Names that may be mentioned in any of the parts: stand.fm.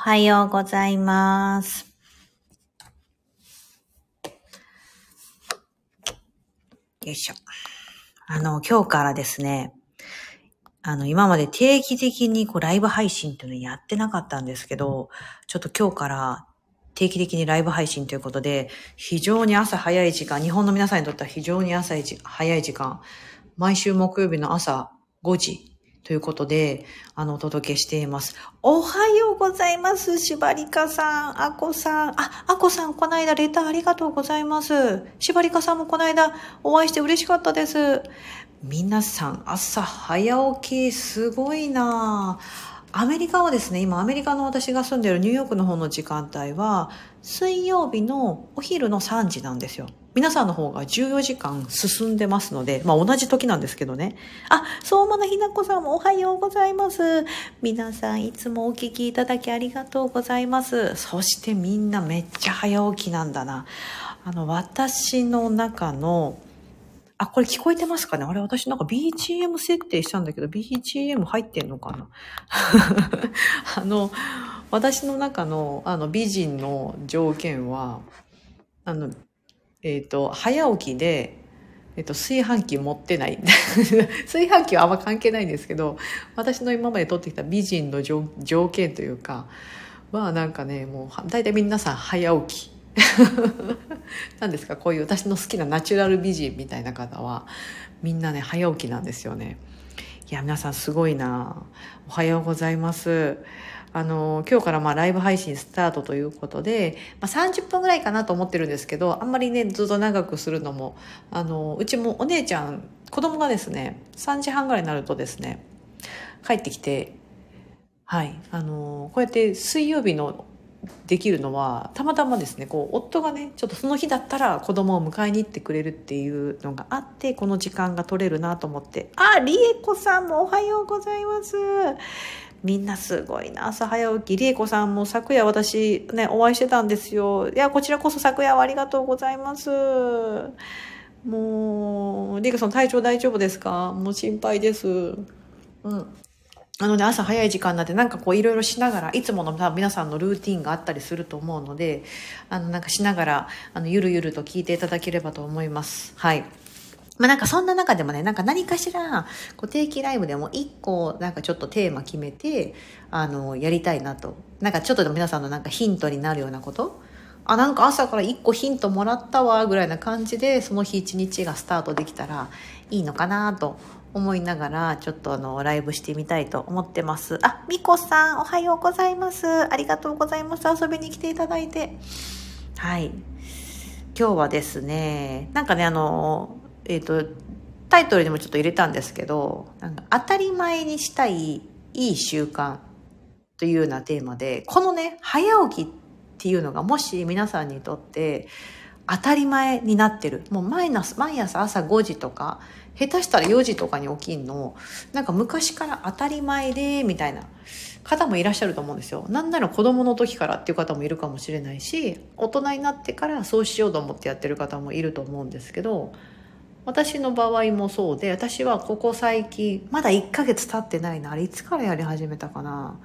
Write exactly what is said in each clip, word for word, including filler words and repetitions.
おはようございます。よいしょ。あの、今日からですね、あの、今まで定期的にこうライブ配信というのをやってなかったんですけど、ちょっと今日から定期的にライブ配信ということで、非常に朝早い時間、日本の皆さんにとっては非常に朝早い時間、毎週木曜日の朝ごじということで、あの、お届けしています。おはようございます。しばりかさん、あこさん。あ、あこさん、この間レターありがとうございます。しばりかさんもこの間お会いして嬉しかったです。皆さん、朝早起き、すごいなぁ。アメリカはですね、今アメリカの私が住んでいるニューヨークの方の時間帯は、水曜日のお昼のさんじなんですよ。皆さんの方がじゅうよじかん進んでますので、まあ同じ時なんですけどね。あ、相馬のひなこさんもおはようございます。皆さんいつもお聞きいただきありがとうございます。そしてみんなめっちゃ早起きなんだな。あの、私の中の、あ、これ聞こえてますかね？あれ、私なんか ビージーエム 設定したんだけど、ビージーエム 入ってんのかなあの、私の中の、あの、美人の条件は、あの、えっ、ー、と、早起きで、えっ、ー、と、炊飯器持ってない。炊飯器はあんま関係ないんですけど、私の今まで取ってきた美人の条件というか、まあなんかね、もう、だいたい皆さん早起き。何ですか、こういう私の好きなナチュラル美人みたいな方はみんなね早起きなんですよね。いや皆さんすごいな。おはようございます。あの今日からまあライブ配信スタートということで、まあ、さんじゅっぷんぐらいかなと思ってるんですけど、あんまりねずっと長くするのも、あのうちもお姉ちゃん子供がですねさんじはんぐらいになるとですね帰ってきて、はいあのこうやって水曜日のできるのはたまたまですね、こう夫がねちょっとその日だったら子供を迎えに行ってくれるっていうのがあって、この時間が取れるなと思って。あ、りえこさんもおはようございます。みんなすごいな、朝早起き。りえこさんも昨夜私ねお会いしてたんですよ。いや、こちらこそ昨夜はありがとうございます。もうりえこさん体調大丈夫ですか？もう心配です。うんあのね、朝早い時間になってなんかこういろいろしながら、いつもの多分皆さんのルーティーンがあったりすると思うので、あのなんかしながら、あのゆるゆると聞いていただければと思います。はい。まあなんかそんな中でもね、なんか何かしら、こう定期ライブでも一個なんかちょっとテーマ決めて、あの、やりたいなと。なんかちょっとでも皆さんのなんかヒントになるようなこと。あ、なんか朝から一個ヒントもらったわ、ぐらいな感じで、その日一日がスタートできたらいいのかなと。思いながらちょっとあのライブしてみたいと思ってます。あ、みこさんおはようございます。ありがとうございます。遊びに来ていただいて。はい、今日はですねなんかねあのえっとタイトルにもちょっと入れたんですけど、なんか当たり前にしたいいい習慣というようなテーマで、このね早起きっていうのがもし皆さんにとって当たり前になってる。もう毎朝、毎朝朝ごじとか、下手したらよじとかに起きんの、なんか昔から当たり前で、みたいな方もいらっしゃると思うんですよ。なんなら子供の時からっていう方もいるかもしれないし、大人になってからそうしようと思ってやってる方もいると思うんですけど、私の場合もそうで、私はここ最近、まだいっかげつ経ってないな。あれいつからやり始めたかな。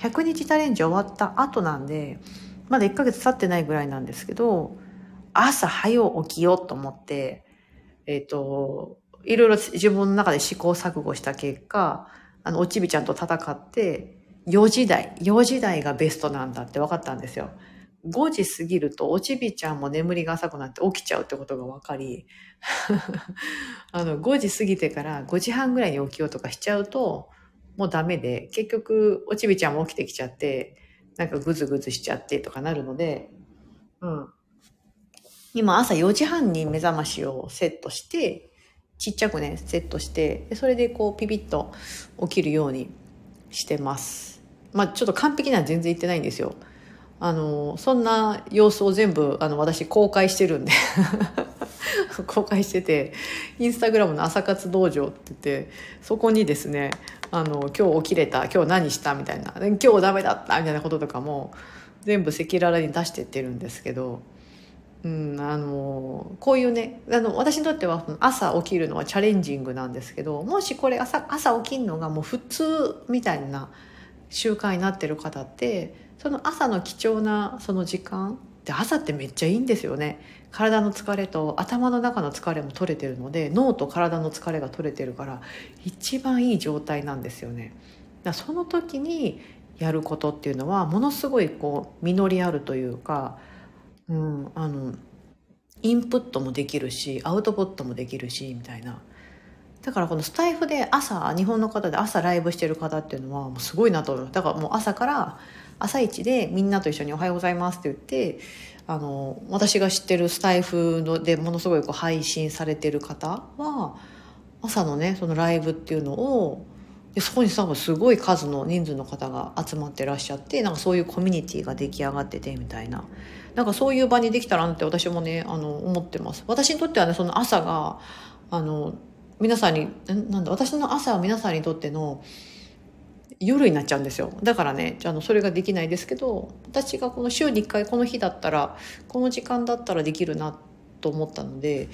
ひゃくにちチャレンジ終わった後なんで、まだいっかげつ経ってないぐらいなんですけど、朝早起きようと思って、えっと、いろいろ自分の中で試行錯誤した結果、あの、おちびちゃんと戦って、よじ台、よじ台がベストなんだって分かったんですよ。ごじ過ぎると、おちびちゃんも眠りが浅くなって起きちゃうってことが分かり、あの、ごじ過ぎてからごじはんぐらいに起きようとかしちゃうと、もうダメで、結局、おちびちゃんも起きてきちゃって、なんかぐずぐずしちゃってとかなるので、うん。今朝よじはんに目覚ましをセットして、ちっちゃくね、セットして、それでこうピピッと起きるようにしてます。まあちょっと完璧には全然いってないんですよ。あの、そんな様子を全部、あの、私公開してるんで。公開してて、インスタグラムの朝活道場って言って、そこにですね、あの、今日起きれた、今日何したみたいな、今日ダメだったみたいなこととかも、全部赤裸々に出してってるんですけど、うん、あのこういうねあの私にとっては朝起きるのはチャレンジングなんですけど、もしこれ 朝, 朝起きるのがもう普通みたいな習慣になってる方って、その朝の貴重なその時間で、朝ってめっちゃいいんですよね。体の疲れと頭の中の疲れも取れてるので、脳と体の疲れが取れてるから一番いい状態なんですよね。だからその時にやることっていうのはものすごいこう実りあるというか、うん、あのインプットもできるしアウトプットもできるしみたいな。だからこのスタイフで朝、日本の方で朝ライブしてる方っていうのはもうすごいなと思う。だからもう朝から朝一でみんなと一緒におはようございますって言って、あの私が知ってるスタイフのでものすごいこう配信されてる方は朝のねそのライブっていうのをで、そこに多分すごい数の人数の方が集まってらっしゃって、なんかそういうコミュニティが出来上がっててみたいな、なんかそういう場にできたらなんて私もねあの思ってます。私にとってはねその朝があの皆さんになんだ私の朝は皆さんにとっての夜になっちゃうんですよ。だからねあのそれができないですけど、私がこの週にいっかいこの日だったらこの時間だったらできるなと思ったので、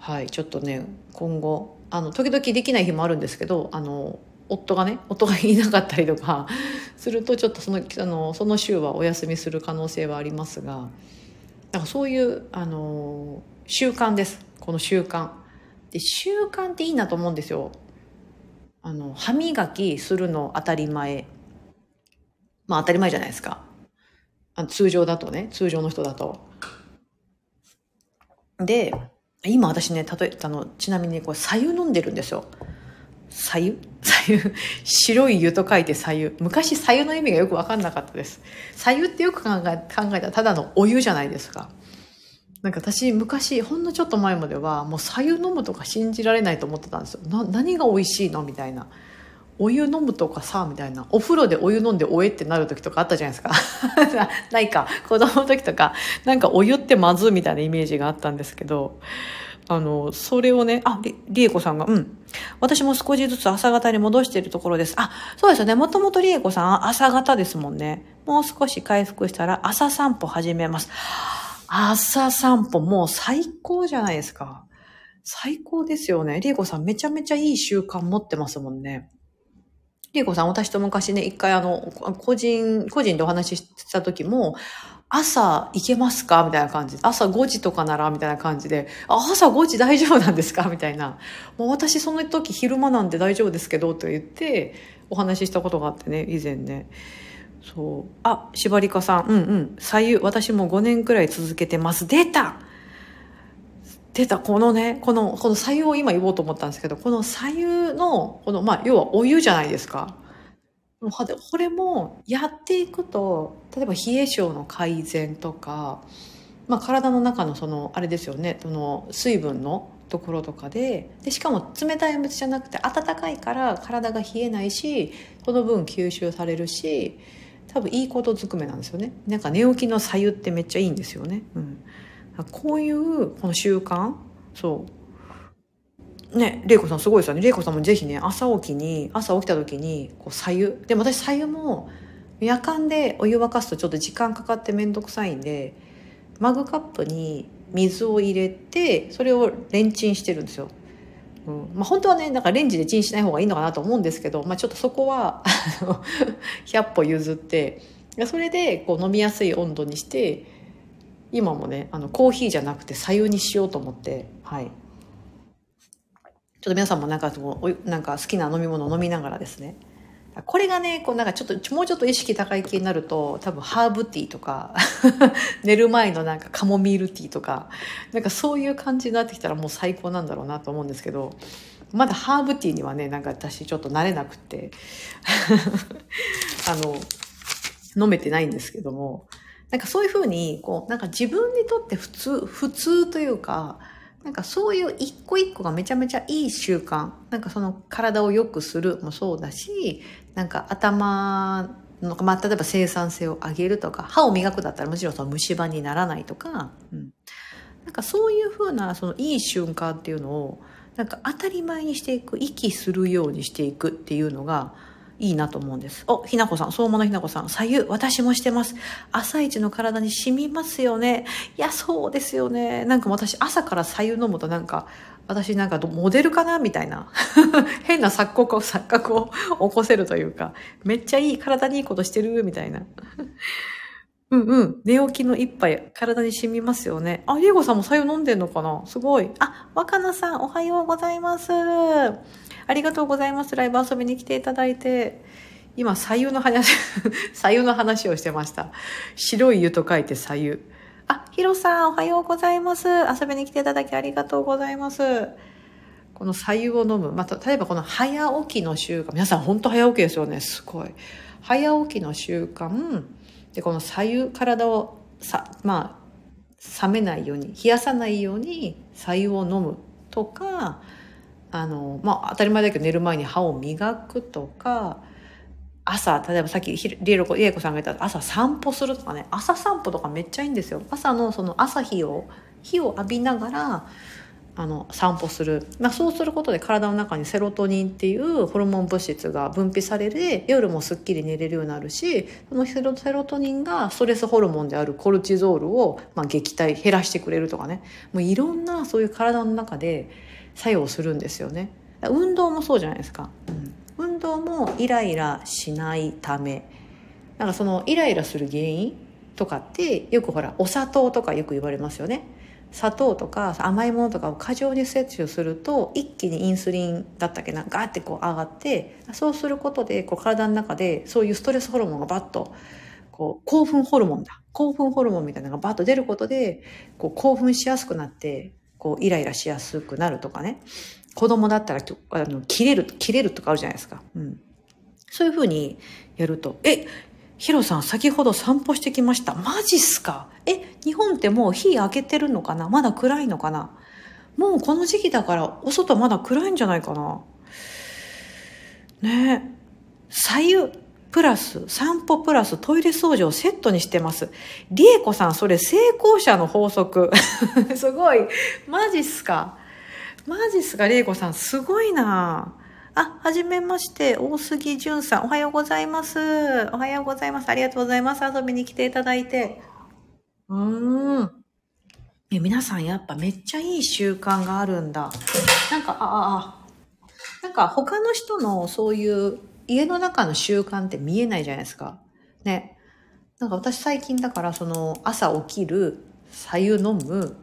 はい、ちょっとね今後あの時々できない日もあるんですけど、あの夫がね夫がいなかったりとかするとちょっとその、あの、その週はお休みする可能性はありますが、なんかそういうあの習慣です。この習慣で習慣っていいなと思うんですよ。あの歯磨きするの当たり前、まあ当たり前じゃないですか、あの通常だとね、通常の人だと。で今私ね、例えあのちなみにこれ白湯飲んでるんですよ。白湯白湯白い湯と書いて白湯。昔白湯の意味がよく分かんなかったです。白湯ってよく考え、考えたらただのお湯じゃないですか。なんか私昔ほんのちょっと前まではもう白湯飲むとか信じられないと思ってたんですよ。な何が美味しいのみたいな、お湯飲むとかさみたいな、お風呂でお湯飲んでおえってなる時とかあったじゃないですかないか、子供の時とかなんかお湯ってまずいみたいなイメージがあったんですけど、あのそれをね、ありりえこさんがうん私も少しずつ朝方に戻しているところです。あ、そうですよね、もともとりえこさん朝方ですもんね。もう少し回復したら朝散歩始めます。朝散歩もう最高じゃないですか。最高ですよね。りえこさんめちゃめちゃいい習慣持ってますもんね。りえこさん私と昔ね一回あの個人個人でお話しした時も朝行けますかみたいな感じで、朝ごじとかならみたいな感じで、あ朝ごじ大丈夫なんですかみたいな、もう私その時昼間なんで大丈夫ですけどと言ってお話ししたことがあってね、以前ね。そう、あ、しばりかさん、うんうん白湯私もごねんくらい続けてます。出た出た、このねこのこの白湯を今言おうと思ったんですけど、この白湯のこのまあ要はお湯じゃないですか。これもやっていくと、例えば冷え性の改善とか、まあ、体の中のそのあれですよね、その水分のところとか で, でしかも冷たいお水じゃなくて温かいから体が冷えないし、この分吸収されるし、多分いいことずくめなんですよね。なんか寝起きの白湯ってめっちゃいいんですよね、うん、こういうこの習慣、そうね、れいこさんすごいですよね。れいこさんもぜひね朝起きに朝起きた時にこう白湯でも、私白湯も夜間でお湯沸かすとちょっと時間かかってめんどくさいんで、マグカップに水を入れてそれをレンチンしてるんですよ。うん、まあ本当はねなんかレンジでチンしない方がいいのかなと思うんですけど、まあ、ちょっとそこはひゃく歩譲って、それでこう飲みやすい温度にして、今もねあのコーヒーじゃなくて白湯にしようと思って、はい、ちょっと皆さんもなんか、なんか好きな飲み物を飲みながらですね、これがねこうなんかちょっともうちょっと意識高い気になると、多分ハーブティーとか寝る前のなんかカモミールティーとか、なんかそういう感じになってきたらもう最高なんだろうなと思うんですけど、まだハーブティーにはねなんか私ちょっと慣れなくてあの飲めてないんですけども、なんかそういうふうにこうなんか自分にとって普通普通というか、なんかそういう一個一個がめちゃめちゃいい習慣、なんかその体を良くするもそうだし、なんか頭の、まあ、例えば生産性を上げるとか、歯を磨くだったらもちろんその虫歯にならないとか、うん、なんかそういうふうなそのいい瞬間っていうのをなんか当たり前にしていく、息するようにしていくっていうのがいいなと思うんです。お、ひなこさん、相馬のひなこさん、白湯私もしてます。朝一の体に染みますよね。いやそうですよね。なんか私朝から白湯飲むとなんか私なんかモデルかなみたいな変な錯覚を錯覚を起こせるというか、めっちゃいい、体にいいことしてるみたいなうんうん、寝起きの一杯体に染みますよね。あ、英語さんも白湯飲んでんのかな、すごい。あ、若菜さんおはようございます、ありがとうございます。ライブ遊びに来ていただいて、今白湯の話白湯の話をしてました。白い湯と書いて白湯。あ、ヒロさんおはようございます。遊びに来ていただきありがとうございます。この白湯を飲む。まあ、例えばこの早起きの習慣。皆さん本当早起きですよね。すごい。早起きの習慣。で、この白湯、体をさ、まあ、冷めないように、冷やさないように白湯を飲むとか、あの、まあ、当たり前だけど寝る前に歯を磨くとか、朝、例えばさっきリエロコ、リエコさんが言った朝散歩するとかね、朝散歩とかめっちゃいいんですよ。朝のその朝日を、日を浴びながら、あの、散歩する。まあそうすることで体の中にセロトニンっていうホルモン物質が分泌されて、夜もすっきり寝れるようになるし、そのセロ、セロトニンがストレスホルモンであるコルチゾールを、まあ、撃退、減らしてくれるとかね。もういろんなそういう体の中で作用するんですよね。運動もそうじゃないですか。うん、運動もイライラしないため、なんかそのイライラする原因とかってよくほらお砂糖とかよく言われますよね。砂糖とか甘いものとかを過剰に摂取すると一気にインスリンだったっけな、ガーってこう上がって、そうすることでこう体の中でそういうストレスホルモンがバッとこう興奮ホルモンだ興奮ホルモンみたいなのがバッと出ることでこう興奮しやすくなってこうイライラしやすくなるとかね。子供だったらあの切れる切れるとかあるじゃないですか、うん、そういう風にやると、え、ヒロさん先ほど散歩してきました、マジっすか、え、日本ってもう日明けてるのかな、まだ暗いのかな、もうこの時期だからお外まだ暗いんじゃないかなねえ。左右プラス散歩プラストイレ掃除をセットにしてます。リエコさんそれ成功者の法則すごい、マジっすか、マジっすか、玲子さんすごいなぁ。あ、はじめまして大杉淳さんおはようございます。おはようございます、ありがとうございます。遊びに来ていただいて、うーん、え、皆さんやっぱめっちゃいい習慣があるんだ。なんか、ああ、なんか他の人のそういう家の中の習慣って見えないじゃないですかね。なんか私最近だからその朝起きる、白湯飲む、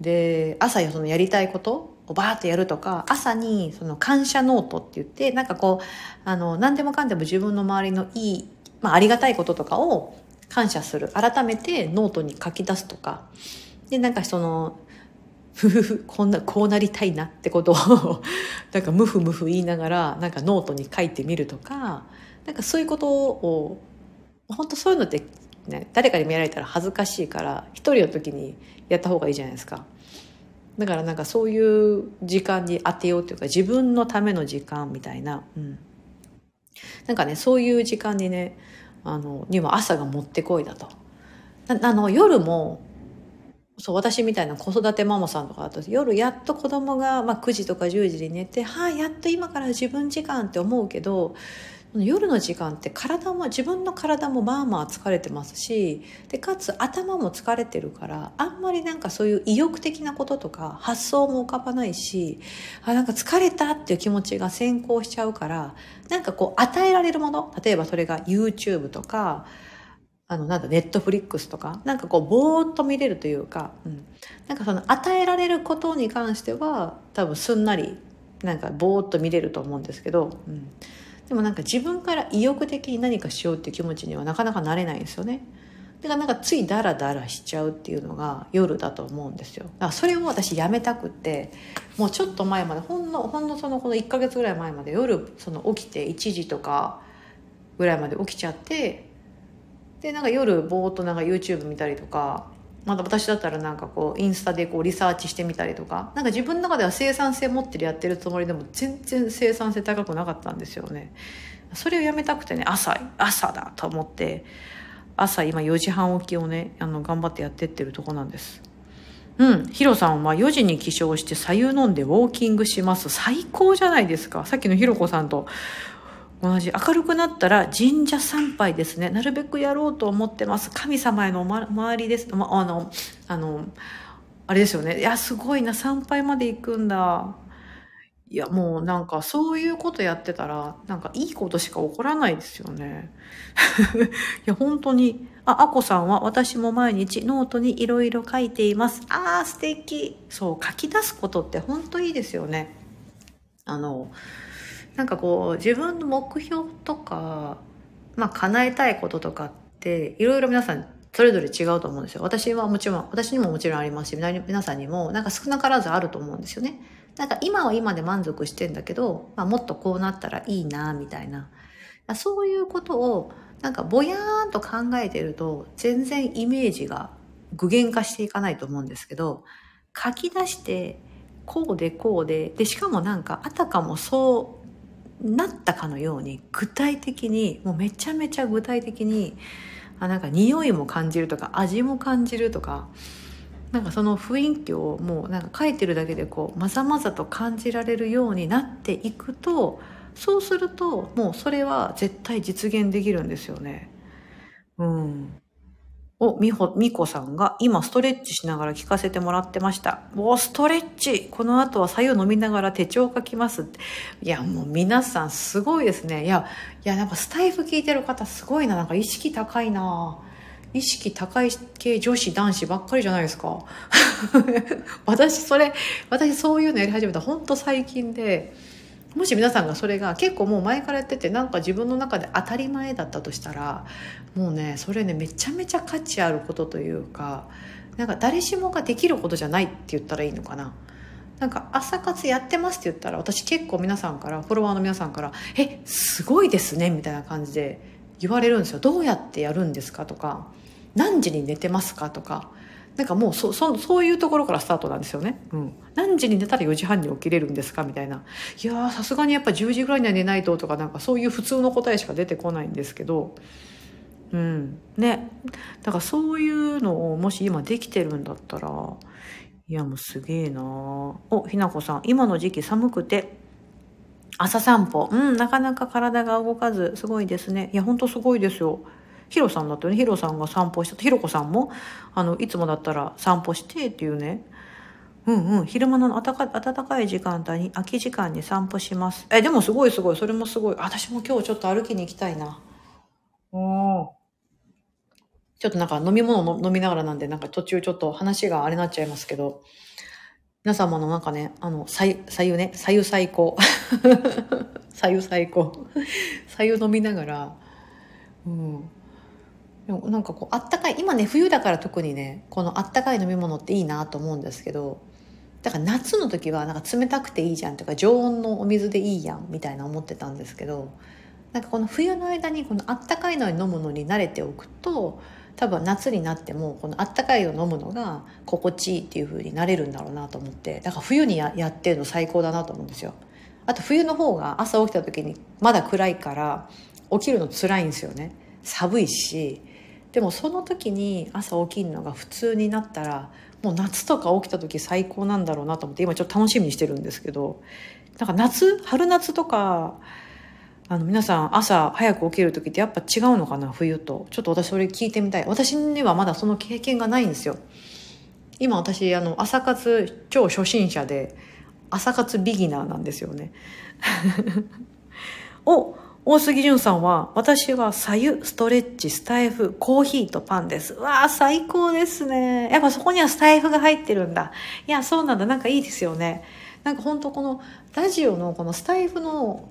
で朝そのやりたいことをバーッとやるとか、朝にその感謝ノートって言って、なんかこうあの何でもかんでも自分の周りのいい、まあ、ありがたいこととかを感謝する、改めてノートに書き出すとかで、なんかそのふふふこんなこうなりたいなってことをなんかムフムフ言いながらなんかノートに書いてみるとか、なんかそういうことを本当そういうのって。ね、誰かに見られたら恥ずかしいから一人の時にやった方がいいじゃないですか。だからなんかそういう時間に当てようというか、自分のための時間みたいな、うん、なんかねそういう時間にね、あのにも朝がもってこいだと。あの夜もそう、私みたいな子育てママさんとかだと夜やっと子供が、まあ、くじとかじゅうじに寝て、はあ、やっと今から自分時間って思うけど、夜の時間って体も自分の体もまあまあ疲れてますし、でかつ頭も疲れてるから、あんまりなんかそういう意欲的なこととか発想も浮かばないし、あ、なんか疲れたっていう気持ちが先行しちゃうから、なんかこう与えられるもの、例えばそれが YouTube とかあのなんだ Netflix とか、なんかこうぼーっと見れるというか、うん、なんかその与えられることに関しては多分すんなりなんかぼーっと見れると思うんですけど、うん、でもなんか自分から意欲的に何かしようっていう気持ちにはなかなかなれないんですよね。だからなんかついダラダラしちゃうっていうのが夜だと思うんですよ。だからそれを私やめたくって、もうちょっと前までほんのほんのそのこのいっかげつぐらい前まで夜その起きていちじとかぐらいまで起きちゃって、でなんか夜ぼーっとなんか YouTube 見たりとか、また私だったらなんかこうインスタでこうリサーチしてみたりとか、なんか自分の中では生産性持ってるやってるつもりでも全然生産性高くなかったんですよね。それをやめたくてね、朝朝だと思って朝今よじはん起きをね、あの頑張ってやってってるとこなんです。うん、ヒロさんはよじに起床して白湯飲んでウォーキングします。最高じゃないですか。さっきのひろこさんと同じ。明るくなったら神社参拝ですね。なるべくやろうと思ってます。神様へのおまわりです。ま、あの、あの、あれですよね。いや、すごいな、参拝まで行くんだ。いや、もうなんかそういうことやってたら、なんかいいことしか起こらないですよね。いや、本当に。あ、あこさんは、私も毎日ノートにいろいろ書いています。あー、素敵。そう、書き出すことって本当いいですよね。あの、なんかこう、自分の目標とか、まあ、叶えたいこととかって、いろいろ皆さん、それぞれ違うと思うんですよ。私はもちろん、私にももちろんありますし、皆さんにも、なんか少なからずあると思うんですよね。なんか今は今で満足してんだけど、まあ、もっとこうなったらいいな、みたいな。そういうことを、なんかぼやーんと考えてると、全然イメージが具現化していかないと思うんですけど、書き出して、こうでこうで、で、しかもなんか、あたかもそうなったかのように、具体的に、もうめちゃめちゃ具体的に、あ、なんか匂いも感じるとか味も感じるとか、なんかその雰囲気をもうなんか書いてるだけでこうまざまざと感じられるようになっていくと、そうするともうそれは絶対実現できるんですよね。うん。お、みほ、みこさんが今ストレッチしながら聞かせてもらってました。お、ストレッチ。この後は白湯飲みながら手帳書きますって。いや、もう皆さんすごいですね。いや、いや、やっぱスタイフ聞いてる方すごいな。なんか意識高いな。意識高い系女子男子ばっかりじゃないですか。私それ、私そういうのやり始めたほんと最近で、もし皆さんがそれが結構もう前からやってて、なんか自分の中で当たり前だったとしたら、もうね、それね、めちゃめちゃ価値あることというか、なんか誰しもができることじゃないって言ったらいいのかな。なんか朝活やってますって言ったら、私結構皆さんから、フォロワーの皆さんから、え、すごいですね、みたいな感じで言われるんですよ。どうやってやるんですかとか、何時に寝てますかとか。なんかもうそそそういうところからスタートなんですよね。うん、何時に寝たらよじはんに起きれるんですかみたいな。いやー、さすがにやっぱじゅうじぐらいには寝ないととか、なんかそういう普通の答えしか出てこないんですけど、うんね、だからそういうのをもし今できてるんだったら、いやもうすげえなー。お、ひなこさん、今の時期寒くて朝散歩、うん、なかなか体が動かず、すごいですね。いや、ほんとすごいですよ。ヒロさんだったよね。ヒロさんが散歩して、ヒロコさんも、あの、いつもだったら散歩してっていうね。うんうん。昼間のあたか暖かい時間帯に、空き時間に散歩します。え、でもすごいすごい。それもすごい。私も今日ちょっと歩きに行きたいな。うん。ちょっとなんか飲み物の飲みながらなんで、なんか途中ちょっと話があれになっちゃいますけど。皆様のなんかね、あの、さゆ、さゆね、さゆ最高。さゆ最高。さゆ飲みながら、うん。なんかこうあったかい、今ね冬だから特にね、このあったかい飲み物っていいなと思うんですけど、だから夏の時はなんか冷たくていいじゃんとか、常温のお水でいいやんみたいな思ってたんですけど、なんかこの冬の間にこのあったかいのに飲むのに慣れておくと、多分夏になってもこのあったかいを飲むのが心地いいっていう風になれるんだろうなと思って、だから冬に や, やってるの最高だなと思うんですよ。あと冬の方が朝起きた時にまだ暗いから起きるの辛いんですよね。寒いし、でもその時に朝起きるのが普通になったら、もう夏とか起きた時最高なんだろうなと思って、今ちょっと楽しみにしてるんですけど、なんか夏、春夏とか、あの皆さん朝早く起きる時ってやっぱ違うのかな、冬と。ちょっと私それ聞いてみたい。私にはまだその経験がないんですよ。今私、あの朝活超初心者で、朝活ビギナーなんですよね。お大杉淳さんは、私は白湯、ストレッチ、スタイフ、コーヒーとパンです。わあ、最高ですね。やっぱそこにはスタイフが入ってるんだ。いや、そうなんだ。なんかいいですよね。なんか本当このラジオのこのスタイフの、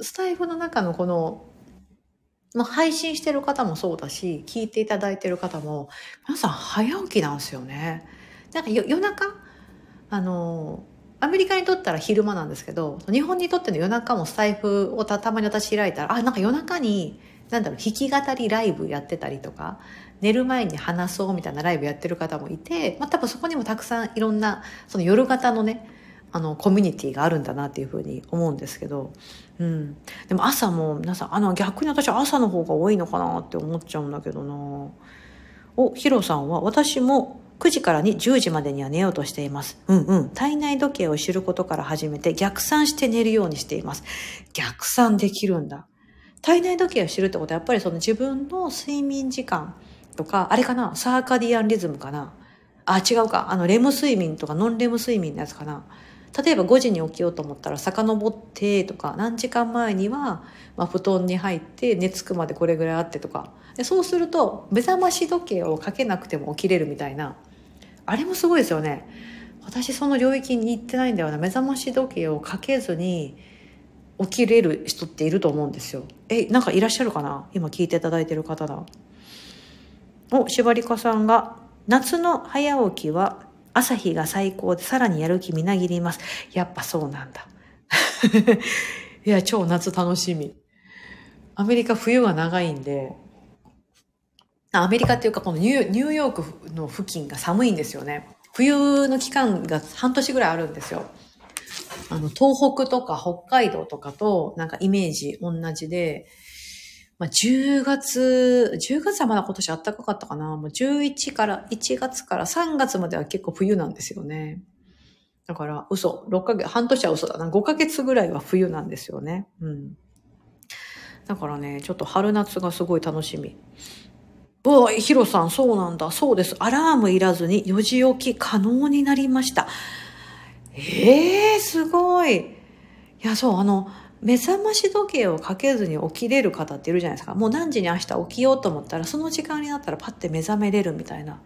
スタイフの中のこの、まあ、配信してる方もそうだし、聞いていただいてる方も、皆さん早起きなんですよね。なんか夜中、あのー、アメリカにとったら昼間なんですけど、日本にとっての夜中もスタイフをたまに私開いたら、あ、なんか夜中に、なんだろう、弾き語りライブやってたりとか、寝る前に話そうみたいなライブやってる方もいて、まあ多分そこにもたくさんいろんな、その夜型のね、あの、コミュニティがあるんだなっていうふうに思うんですけど、うん。でも朝も皆さん、あの、逆に私は朝の方が多いのかなって思っちゃうんだけどな。お、ヒロさんは、私も、くじからにじゅうじまでには寝ようとしています。うんうん。体内時計を知ることから始めて逆算して寝るようにしています。逆算できるんだ。体内時計を知るってことはやっぱりその自分の睡眠時間とか、あれかな、サーカディアンリズムかな。あ違うかあのレム睡眠とかノンレム睡眠のやつかな。例えばごじに起きようと思ったら遡ってとか何時間前には、まあ、布団に入って寝つくまでこれぐらいあってとかで、そうすると目覚まし時計をかけなくても起きれるみたいな、あれもすごいですよね。私その領域に行ってないんだよな。目覚まし時計をかけずに起きれる人っていると思うんですよ。え、なんかいらっしゃるかな、今聞いていただいてる方だ。お、しばりかさんが夏の早起きは朝日が最高でさらにやる気みなぎります。やっぱそうなんだいや超夏楽しみ。アメリカ冬が長いんで、アメリカっていうかこのニュー、ニューヨークの付近が寒いんですよね。冬の期間が半年ぐらいあるんですよ。あの東北とか北海道とかとなんかイメージ同じで、まあ、じゅうがつ、じゅうがつはまだ今年暖かかったかな。もうじゅういちから、いちがつからさんがつまでは結構冬なんですよね。だから嘘、ろっかげつ、半年は嘘だな。ごかげつぐらいは冬なんですよね。うん。だからね、ちょっと春夏がすごい楽しみ。おい、ヒロさん、そうなんだ。そうです。アラームいらずによじ起き可能になりました。ええー、すごい。いや、そう、あの、目覚まし時計をかけずに起きれる方っているじゃないですか。もう何時に明日起きようと思ったらその時間になったらパッて目覚めれるみたいな、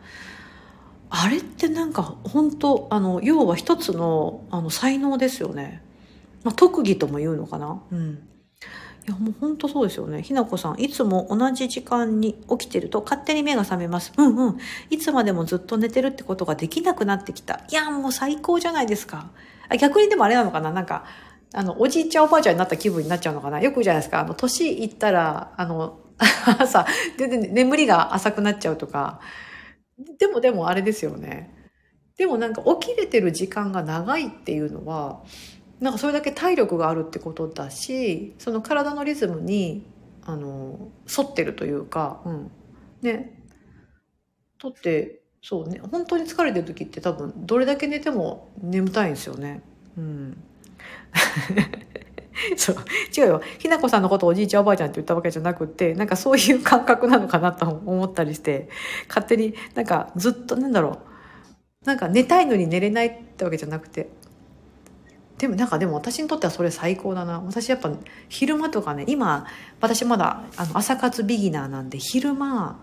あれってなんか本当あの要は一つのあの才能ですよね、まあ、特技とも言うのかな。うん。いやもう本当そうですよね。ひなこさん、いつも同じ時間に起きてると勝手に目が覚めます。うんうん。いつまでもずっと寝てるってことができなくなってきた。いやもう最高じゃないですか。あ、逆にでもあれなのかな、なんかあの、おじいちゃんおばあちゃんになった気分になっちゃうのかな。よくじゃないですか。あの、年いったら、あの、朝、全然眠りが浅くなっちゃうとか。でもでもあれですよね。でもなんか起きれてる時間が長いっていうのは、なんかそれだけ体力があるってことだし、その体のリズムに、あの、沿ってるというか、うん。ね。だって、そうね。本当に疲れてる時って多分、どれだけ寝ても眠たいんですよね。うん。そう違うよ、ひなこさんのことをおじいちゃんおばあちゃんって言ったわけじゃなくて、なんかそういう感覚なのかなと思ったりして、勝手になんかずっとなんだろう、なんか寝たいのに寝れないってわけじゃなくて、でもなんかでも私にとってはそれ最高だな。私やっぱ昼間とかね、今私まだあの朝活ビギナーなんで、昼間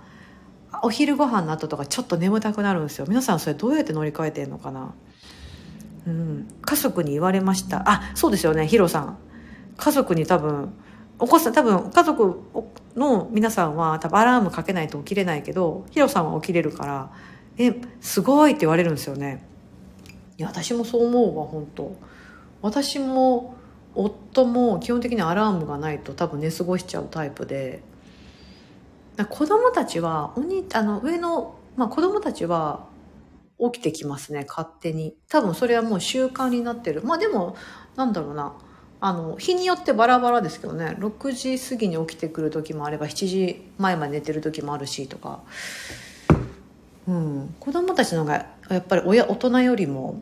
お昼ご飯の後とかちょっと眠たくなるんですよ。皆さんそれどうやって乗り換えてんのかな。うん、家族に言われました。あ、そうですよね、ヒロさん。家族に多分、お子さん、多分、家族の皆さんは多分アラームかけないと起きれないけど、ヒロさんは起きれるから、え、すごいって言われるんですよね。いや、私もそう思うわ、本当。私も、夫も基本的にアラームがないと多分寝過ごしちゃうタイプで、子供たちは、お兄、あの、上の、まあ子供たちは、起きてきますね、勝手に。多分それはもう習慣になってる。まあでもなんだろうな、あの日によってバラバラですけどね。ろくじ過ぎに起きてくる時もあればしちじまえまで寝てる時もあるしとか、うん、子供たちの方がやっぱり親大人よりも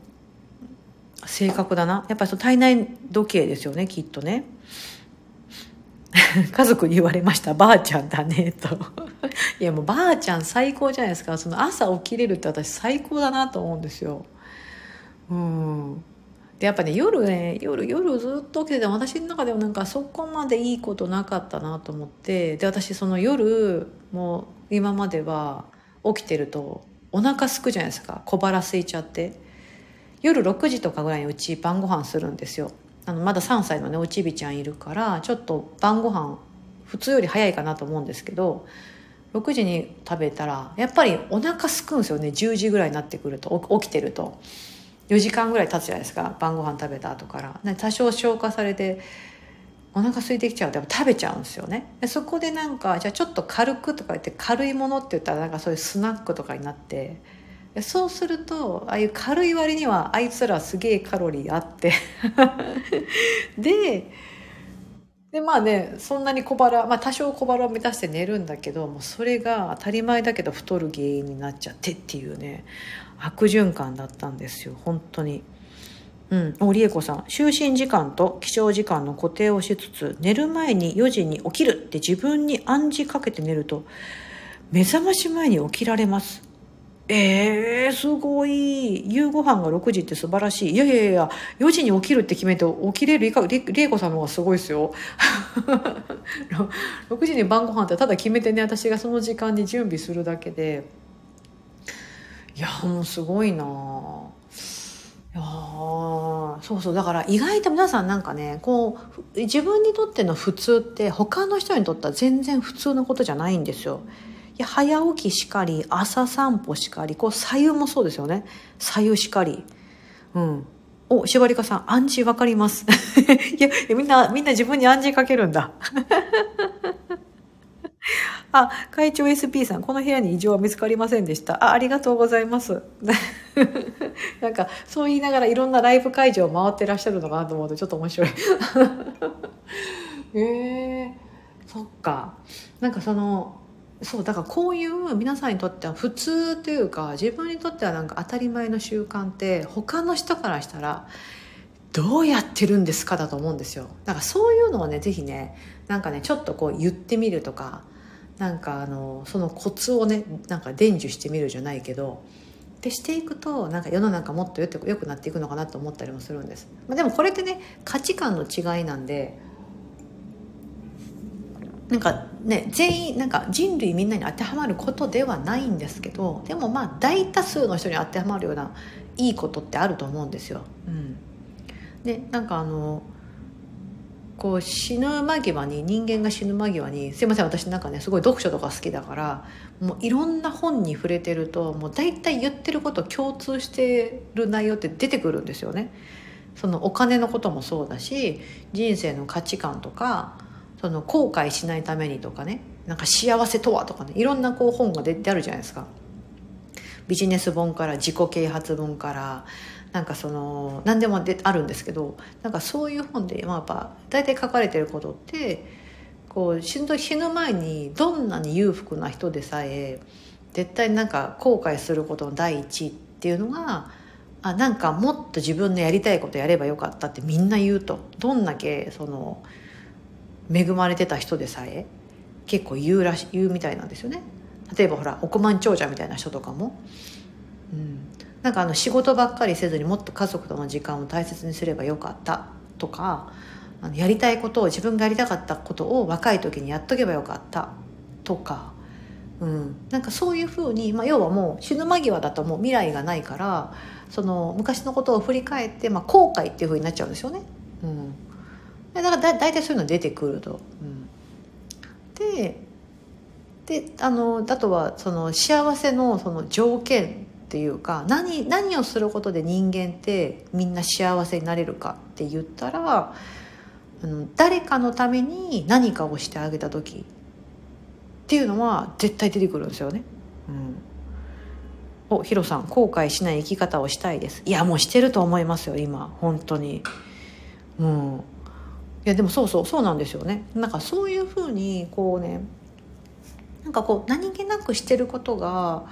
正確だな。やっぱりその体内時計ですよね、きっとね。家族に言われました。ばあちゃんだねと。いやもうばあちゃん最高じゃないですか。その朝起きれるって私最高だなと思うんですよ。うん。でやっぱね、夜ね、夜夜ずっと起きてて、私の中でもなんかそこまでいいことなかったなと思って、で私その夜もう今までは起きてるとお腹すくじゃないですか。小腹空いちゃって、夜ろくじとかぐらいにうち晩ご飯するんですよ。あのまださんさいのねおちびちゃんいるから、ちょっと晩ご飯普通より早いかなと思うんですけど、ろくじに食べたらやっぱりお腹すくんですよね。じゅうじぐらいになってくると、起きてるとよじかんぐらい経つじゃないですか、晩ご飯食べた後から、ね、多少消化されてお腹空いてきちゃうと食べちゃうんですよね。でそこでなんかじゃあちょっと軽くとか言って、軽いものって言ったらなんかそういうスナックとかになって、そうするとああいう軽い割にはあいつらすげえカロリーあってで, でまあね、そんなに小腹、まあ、多少小腹を満たして寝るんだけど、もうそれが当たり前だけど太る原因になっちゃってっていうね、悪循環だったんですよ本当に。うん、おりえこさん、就寝時間と起床時間の固定をしつつ、寝る前によじに起きるって自分に暗示かけて寝ると目覚まし前に起きられます。えー、すごい。夕ご飯がろくじって素晴らしい。いやいやいや、よじに起きるって決めて起きれるりえこさんの方がすごいですよ。ろくじに晩ご飯ってただ決めてね、私がその時間に準備するだけで。いや、もうすごいな。いやそうそう、だから意外と皆さんなんかね、こう自分にとっての普通って他の人にとっては全然普通のことじゃないんですよ。いや早起きしかり、朝散歩しかり、こう左右もそうですよね。左右しかり、うん、おしばりかさん暗示わかりますいやみんなみんな自分に暗示かけるんだあ、会長 エスピー さん、この部屋に異常は見つかりませんでした。あ、ありがとうございますなんかそう言いながらいろんなライブ会場を回ってらっしゃるのかなと思うとちょっと面白いへえー、そっか。なんかそのそうだからこういう皆さんにとっては普通というか、自分にとってはなんか当たり前の習慣って他の人からしたらどうやってるんですかだと思うんですよ。だからそういうのをね、ぜひね、なんかねちょっとこう言ってみるとか、なんかあのそのコツをね、なんか伝授してみるじゃないけどでしていくと、なんか世の中もっと良くなっていくのかなと思ったりもするんです、まあ、でもこれってね価値観の違いなんで、なんかね、全員なんか人類みんなに当てはまることではないんですけど、でもまあ大多数の人に当てはまるようないいことってあると思うんですよ、うん、でなんかあのこう死ぬ間際に、人間が死ぬ間際に、すいません私なんかねすごい読書とか好きだから、もういろんな本に触れてるともう大体言ってること共通してる内容って出てくるんですよね。そのお金のこともそうだし、人生の価値観とか、その後悔しないためにとかね、なんか幸せとはとかね、いろんなこう本が出てあるじゃないですか。ビジネス本から自己啓発本からなんかその何でもであるんですけど、なんかそういう本で、まあ、やっぱ大体書かれてることってこう死ぬ前にどんなに裕福な人でさえ絶対なんか後悔することの第一っていうのが、あ、なんかもっと自分のやりたいことやればよかったってみんな言うと、どんだけその恵まれてた人でさえ結構言うらし、言うみたいなんですよね。例えばほら億万長者みたいな人とかも、うん、なんかあの仕事ばっかりせずにもっと家族との時間を大切にすればよかったとか、あのやりたいことを、自分がやりたかったことを若い時にやっとけばよかったとか、うん、なんかそういうふうに、まあ、要はもう死ぬ間際だともう未来がないから、その昔のことを振り返って、まあ、後悔っていうふうになっちゃうんですよね、うんだからだ大体そういうの出てくると、うん、で、で、あの、あとはその幸せのその条件っていうか、何何をすることで人間ってみんな幸せになれるかって言ったら、あの誰かのために何かをしてあげた時っていうのは絶対出てくるんですよね。うん、おヒロさん、後悔しない生き方をしたいです。いやもうしてると思いますよ今本当に。うん。いやでもそうそうそうなんですよね。なんかそういうふうにこうね、なんかこう何気なくしてることが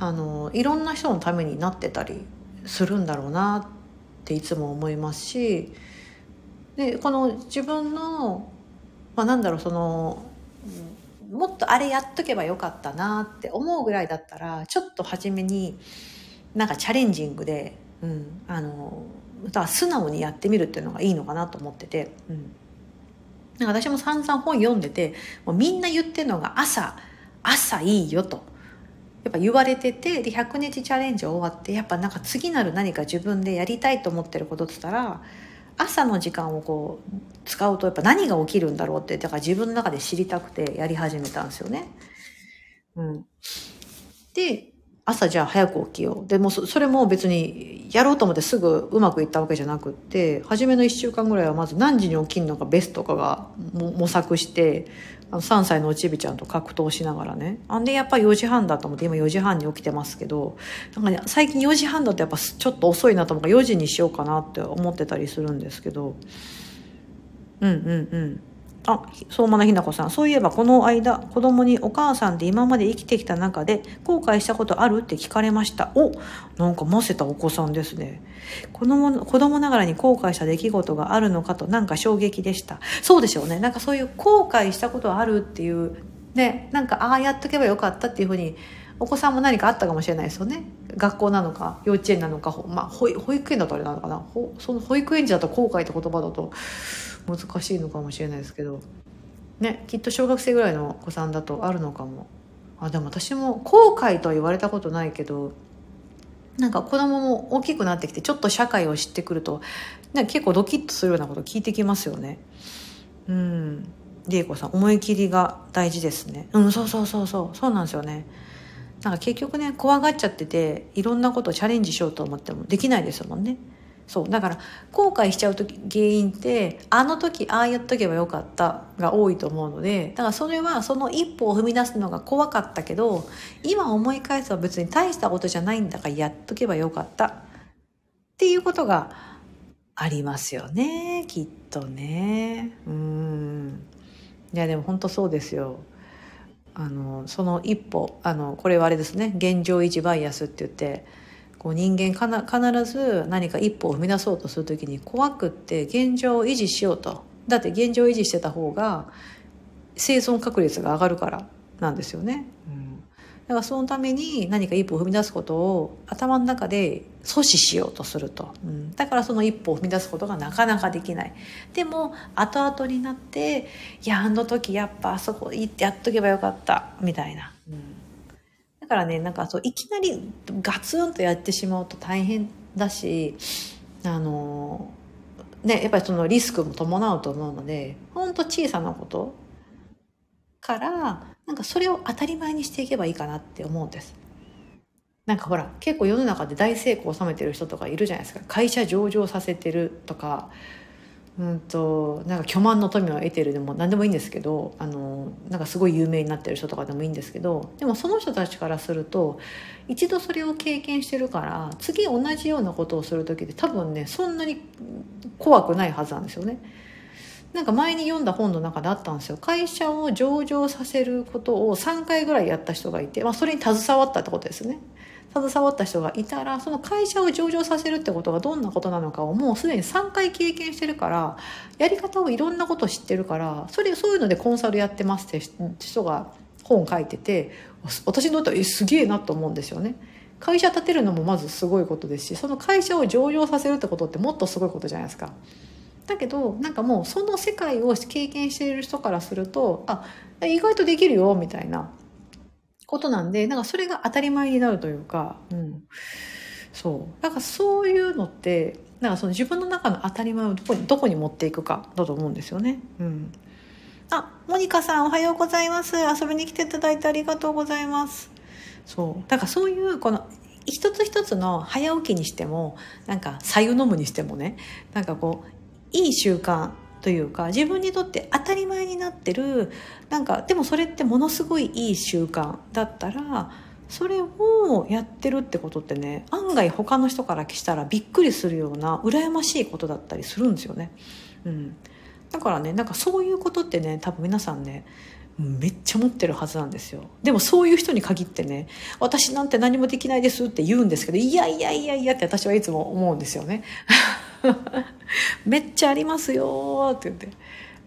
あのいろんな人のためになってたりするんだろうなっていつも思いますし、でこの自分の、まあ、なんだろうそのもっとあれやっとけばよかったなって思うぐらいだったら、ちょっと初めになんかチャレンジングで、うん、あの。だ素直にやってみるっていうのがいいのかなと思ってて、うん、なんか私も散々本読んでて、もうみんな言ってるのが朝朝いいよとやっぱ言われてて、でひゃくにちチャレンジ終わって、やっぱなんか次なる何か自分でやりたいと思ってることって言ったら、朝の時間をこう使うとやっぱ何が起きるんだろうって、だから自分の中で知りたくてやり始めたんですよね。うん、で朝じゃあ早く起きよう。でもそれも別にやろうと思ってすぐうまくいったわけじゃなくって、初めのいっしゅうかんぐらいはまず何時に起きるのかベストかが模索して、あのさんさいのおちびちゃんと格闘しながらね、あんでやっぱよじはんだと思って今よじはんに起きてますけど、なんか、ね、最近よじはんだとやっぱちょっと遅いなと思うからよじにしようかなって思ってたりするんですけど、うんうんうんあ、相馬なひなこさん、そういえばこの間子供にお母さんって今まで生きてきた中で後悔したことあるって聞かれました。お、なんかませたお子さんですね。子供、子供ながらに後悔した出来事があるのかと、なんか衝撃でした。そうでしょうね。なんかそういう後悔したことあるっていうね、なんかああやっとけばよかったっていうふうにお子さんも何かあったかもしれないですよね。学校なのか幼稚園なのか、まあ、保育園だとあれなのかな、その保育園児だと後悔って言葉だと難しいのかもしれないですけど、ね、きっと小学生ぐらいのお子さんだとあるのかも。あ、でも私も後悔とは言われたことないけど、なんか子供も大きくなってきてちょっと社会を知ってくるとなんか結構ドキッとするようなこと聞いてきますよね。うん、りえこさん、思い切りが大事ですね。うん、そうそうそうそう、そうなんですよね。なんか結局ね、怖がっちゃってていろんなことをチャレンジしようと思ってもできないですもんね。そうだから後悔しちゃう時、原因ってあの時ああやっとけばよかったが多いと思うので、だからそれはその一歩を踏み出すのが怖かったけど、今思い返すと別に大したことじゃないんだからやっとけばよかったっていうことがありますよね、きっとね。うーん、いやでも本当そうですよ。あのその一歩、あのこれはあれですね、現状維持バイアスって言って、こう人間かな必ず何か一歩を踏み出そうとするときに怖くって現状を維持しようと、だって現状を維持してた方が生存確率が上がるからなんですよね、うん、だからそのために何か一歩を踏み出すことを頭の中で阻止しようとすると、うん、だからその一歩を踏み出すことがなかなかできない。でも後々になって、いやあの時やっぱあそこ行ってやっとけばよかったみたいな、うん、だからね、なんかそういきなりガツンとやってしまうと大変だし、あのねやっぱりそのリスクも伴うと思うので、ほんと小さなことからなんかそれを当たり前にしていけばいいかなって思うんです。なんかほら結構世の中で大成功を収めてる人とかいるじゃないですか。会社上場させてるとか、うんとなんか巨万の富を得てるでも何でもいいんですけど、あのなんかすごい有名になってる人とかでもいいんですけど、でもその人たちからすると一度それを経験してるから次同じようなことをする時で多分ねそんなに怖くないはずなんですよね。なんか前に読んだ本の中であったんですよ。会社を上場させることをさんかいぐらいやった人がいて、まあ、それに携わったってことですね。携わった人がいたら、その会社を上場させるってことがどんなことなのかをもうすでにさんかい経験してるから、やり方をいろんなこと知ってるから、それそういうのでコンサルやってますって人が本書いてて、私のことはすげえなと思うんですよね。会社建てるのもまずすごいことですし、その会社を上場させるってことってもっとすごいことじゃないですか。だけどなんかもうその世界を経験している人からすると、あ、意外とできるよみたいなことなんで、なんかそれが当たり前になるというか、うん、そう、なんかそういうのってなんかその自分の中の当たり前をどこにどこに持っていくかだと思うんですよね。うん、あ、モニカさんおはようございます。遊びに来ていただいてありがとうございます。そう、だからそういうこの一つ一つの早起きにしても、なんか白湯飲むにしてもね、なんかこう。いい習慣というか自分にとって当たり前になってる、なんかでもそれってものすごいいい習慣だったら、それをやってるってことってね、案外他の人からしたらびっくりするような羨ましいことだったりするんですよね、うん、だからね、なんかそういうことってね、多分皆さんねめっちゃ持ってるはずなんですよ。でもそういう人に限ってね、私なんて何もできないですって言うんですけど、いやいやいやいやって私はいつも思うんですよねめっちゃありますよって言って、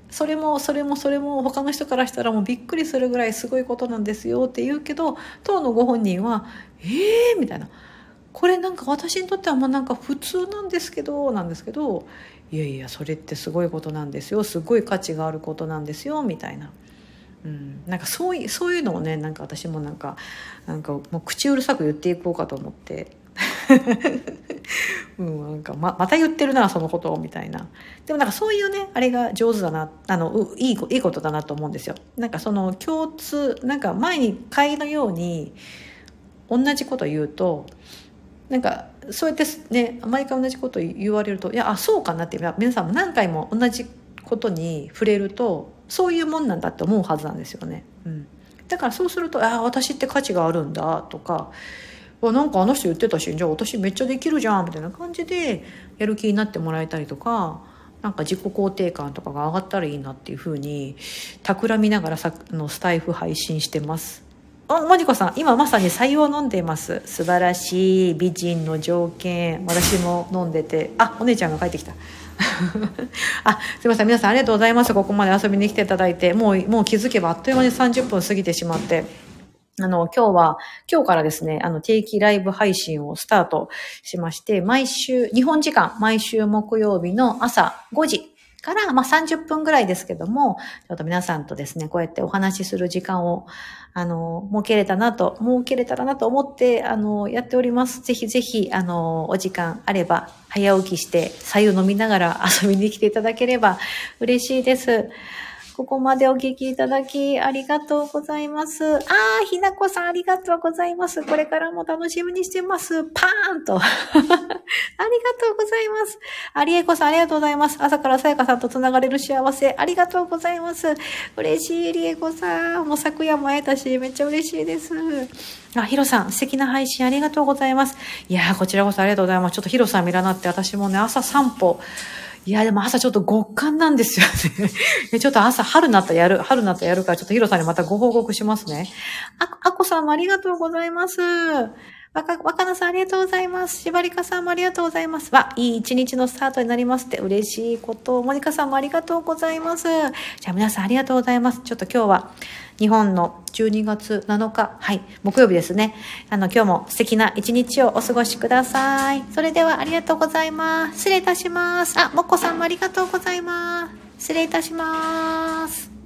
それもそれもそれも他の人からしたらもうびっくりするぐらいすごいことなんですよって言うけど、当のご本人はえーみたいな、これなんか私にとってはまあなんか普通なんですけどなんですけど、いやいやそれってすごいことなんですよ、すごい価値があることなんですよみたいな、うん、なんかそうい、そういうのをね、なんか私もなんかなんかもう口うるさく言っていこうかと思ってうん、なんか ま, また言ってるなそのことをみたいな。でもなんかそういうねあれが上手だな、あのいい、いいことだなと思うんですよ。なんかその共通、なんか前に回のように同じこと言うと、なんかそうやってね毎回同じこと言われると、いやあそうかなって、皆さんも何回も同じことに触れるとそういうもんなんだって思うはずなんですよね、うん、だからそうすると、あ私って価値があるんだとか、なんかあの人言ってたし、じゃあ私めっちゃできるじゃんみたいな感じでやる気になってもらえたりとか、なんか自己肯定感とかが上がったらいいなっていう風に企みながらさのスタイフ配信してます。あ、モニコさん今まさに白湯を飲んでいます。素晴らしい、美人の条件、私も飲んでて、あ、お姉ちゃんが帰ってきたあ、すみません皆さんありがとうございます。ここまで遊びに来ていただいて、もう、もう気づけばあっという間にさんじゅっぷん過ぎてしまって、あの、今日は、今日からですね、あの、定期ライブ配信をスタートしまして、毎週、日本時間、毎週木曜日の朝ごじから、まあ、さんじゅっぷんぐらいですけども、ちょっと皆さんとですね、こうやってお話しする時間を、あの、設けれたなと、設けれたらなと思って、あの、やっております。ぜひぜひ、あの、お時間あれば、早起きして、白湯飲みながら遊びに来ていただければ嬉しいです。ここまでお聞きいただきありがとうございます。あー、ひなこさんありがとうございます。これからも楽しみにしてます。パーンと。ありがとうございます。ありえこさんありがとうございます。朝からさやかさんとつながれる幸せ。ありがとうございます。嬉しい、りえこさん。もう昨夜も会えたし、めっちゃ嬉しいです。あ、ひろさん、素敵な配信ありがとうございます。いやー、こちらこそありがとうございます。ちょっとひろさん見らなって、私もね、朝散歩。いや、でも朝ちょっと極寒なんですよね。ちょっと朝春になったらやる、春になったらやるから、ちょっとヒロさんにまたご報告しますね。あ、あこさんもありがとうございます。わか、わかなさんありがとうございます。しばりかさんもありがとうございます。わ、いい一日のスタートになりますって嬉しいこと。モニカさんもありがとうございます。じゃあ皆さんありがとうございます。ちょっと今日は日本のじゅうにがつなのか、はい、木曜日ですね。あの、今日も素敵な一日をお過ごしください。それではありがとうございます。失礼いたします。あ、もっこさんもありがとうございます。失礼いたします。